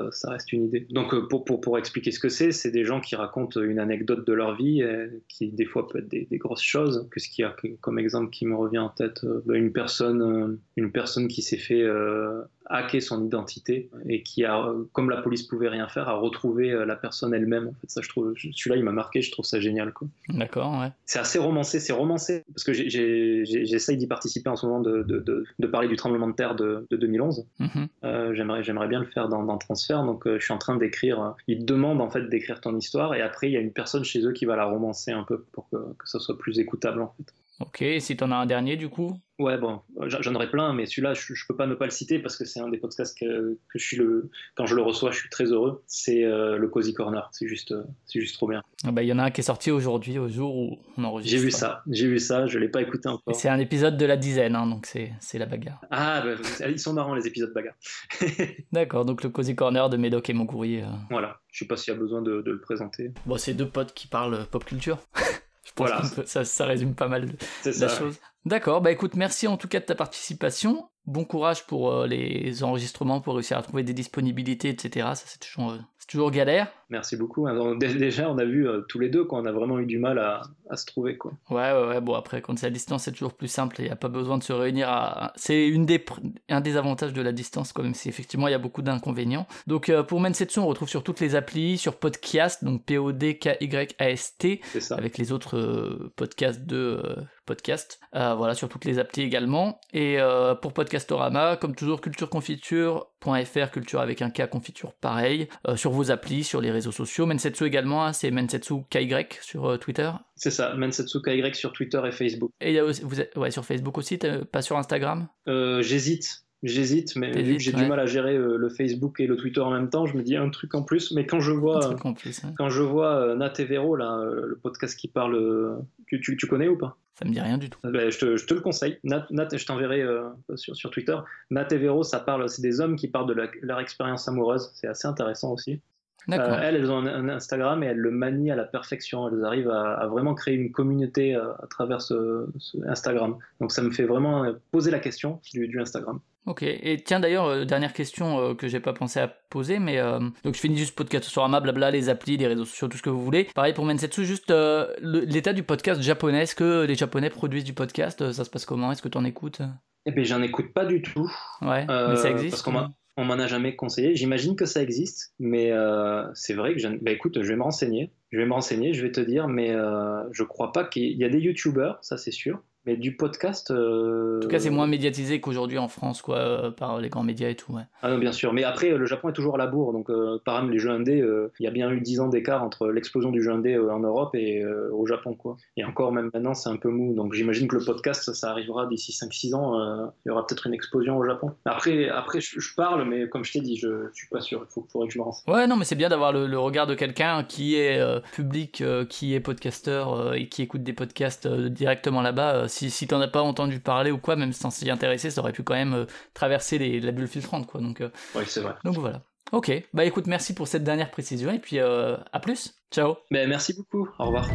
une idée. Donc, pour expliquer ce que c'est des gens qui racontent une anecdote de leur vie, qui des fois peut être des grosses choses. Qu'est-ce qu'il y a comme exemple qui me revient en tête ? Une personne qui s'est fait hacker son identité et qui a, comme la police pouvait rien faire, a retrouvé la personne elle-même. En fait, ça, je trouve, celui-là, il m'a marqué. Je trouve ça génial, quoi. D'accord, ouais. C'est assez romancé, parce que j'essaye d'y participer en ce moment, de parler du tremblement de terre de 2011. Mm-hmm. J'aimerais bien le faire dans Transfert. Donc, je suis en train d'écrire. Ils te demandent en fait d'écrire ton histoire, et après, il y a une personne chez eux qui va la romancer un peu pour que ça soit plus écoutable, en fait. Ok, si t'en as un dernier du coup ? Ouais, bon, j'en aurais plein, mais celui-là, je peux pas ne pas le citer parce que c'est un des podcasts que quand je le reçois, je suis très heureux. C'est le Cozy Corner, c'est juste trop bien. Ah bah, y en a un qui est sorti aujourd'hui, au jour où on enregistre. J'ai vu ça, je l'ai pas écouté encore. Et c'est un épisode de la dizaine, hein, donc c'est la bagarre. Ah, bah, ils sont marrants les épisodes bagarre. D'accord, donc le Cozy Corner de Médoc et Moncourier. Voilà, je sais pas s'il y a besoin de le présenter. Bon, c'est 2 potes qui parlent pop culture. Voilà, ça résume pas mal la chose. D'accord, bah écoute, merci en tout cas de ta participation. Bon courage pour les enregistrements, pour réussir à trouver des disponibilités, etc. Ça, c'est toujours galère. Merci beaucoup. Alors, déjà, on a vu tous les deux, quoi. On a vraiment eu du mal à se trouver, quoi. Ouais. Bon, après, quand c'est à distance, c'est toujours plus simple. Il n'y a pas besoin de se réunir. C'est un des avantages de la distance, quand même. Si effectivement, il y a beaucoup d'inconvénients. Donc, pour Mensetsu, on retrouve sur toutes les applis, sur Podcast, donc P-O-D-K-Y-A-S-T, avec les autres podcasts de... podcast, voilà, sur toutes les applis également, et pour Podcastorama, comme toujours, cultureconfiture.fr, culture avec un K, confiture pareil, sur vos applis, sur les réseaux sociaux, Mensetsu également, hein, c'est Mensetsu KY sur Twitter. C'est ça, Mensetsu KY sur Twitter et Facebook. Et il y a aussi, ouais, sur Facebook aussi, pas sur Instagram ? J'hésite, mais vu que j'ai du mal à gérer le Facebook et le Twitter en même temps, je me dis un truc en plus. Mais quand je vois, ouais. Quand je vois Nat et Véro, là, le podcast qui parle, tu connais ou pas ? Ça me dit rien du tout. Bah, je te le conseille. Nat, je t'enverrai sur Twitter. Nat et Véro, ça parle, c'est des hommes qui parlent de leur expérience amoureuse. C'est assez intéressant aussi. Elles ont un Instagram et elles le manient à la perfection. Elles arrivent à vraiment créer une communauté à travers ce Instagram. Donc ça me fait vraiment poser la question du Instagram. Ok, et tiens d'ailleurs, dernière question que j'ai pas pensé à poser, mais donc je finis juste Podcastorama, blabla, les applis, les réseaux sociaux, tout ce que vous voulez. Pareil pour Mensetsu, juste l'état du podcast japonais, est-ce que les Japonais produisent du podcast ? Ça se passe comment ? Est-ce que t'en écoutes ? Eh bien, j'en écoute pas du tout. Ouais, mais ça existe parce on m'en a jamais conseillé. J'imagine que ça existe, mais c'est vrai que bah, écoute, je vais me renseigner. Je vais te dire, mais je crois pas qu'il y a des youtubeurs, ça c'est sûr. Mais du podcast... En tout cas, c'est moins médiatisé qu'aujourd'hui en France, quoi, par les grands médias et tout, ouais. Ah non, bien sûr. Mais après, le Japon est toujours à la bourre. Donc, par exemple, les jeux indés, il y a bien eu 10 ans d'écart entre l'explosion du jeu indé en Europe et au Japon, quoi. Et encore, même maintenant, c'est un peu mou. Donc, j'imagine que le podcast, ça arrivera d'ici 5-6 ans. Il y aura peut-être une explosion au Japon. Après je parle, mais comme je t'ai dit, je suis pas sûr. Il faudrait que je me renseigne. Ouais, non, mais c'est bien d'avoir le regard de quelqu'un qui est public, qui est podcasteur et qui écoute des podcasts directement là-bas. Si t'en as pas entendu parler ou quoi, même sans s'y intéresser, ça aurait pu quand même traverser la bulle filtrante, quoi. Donc, oui, c'est vrai. Donc voilà. Ok, bah écoute, merci pour cette dernière précision et puis à plus. Ciao. Mais merci beaucoup. Au revoir.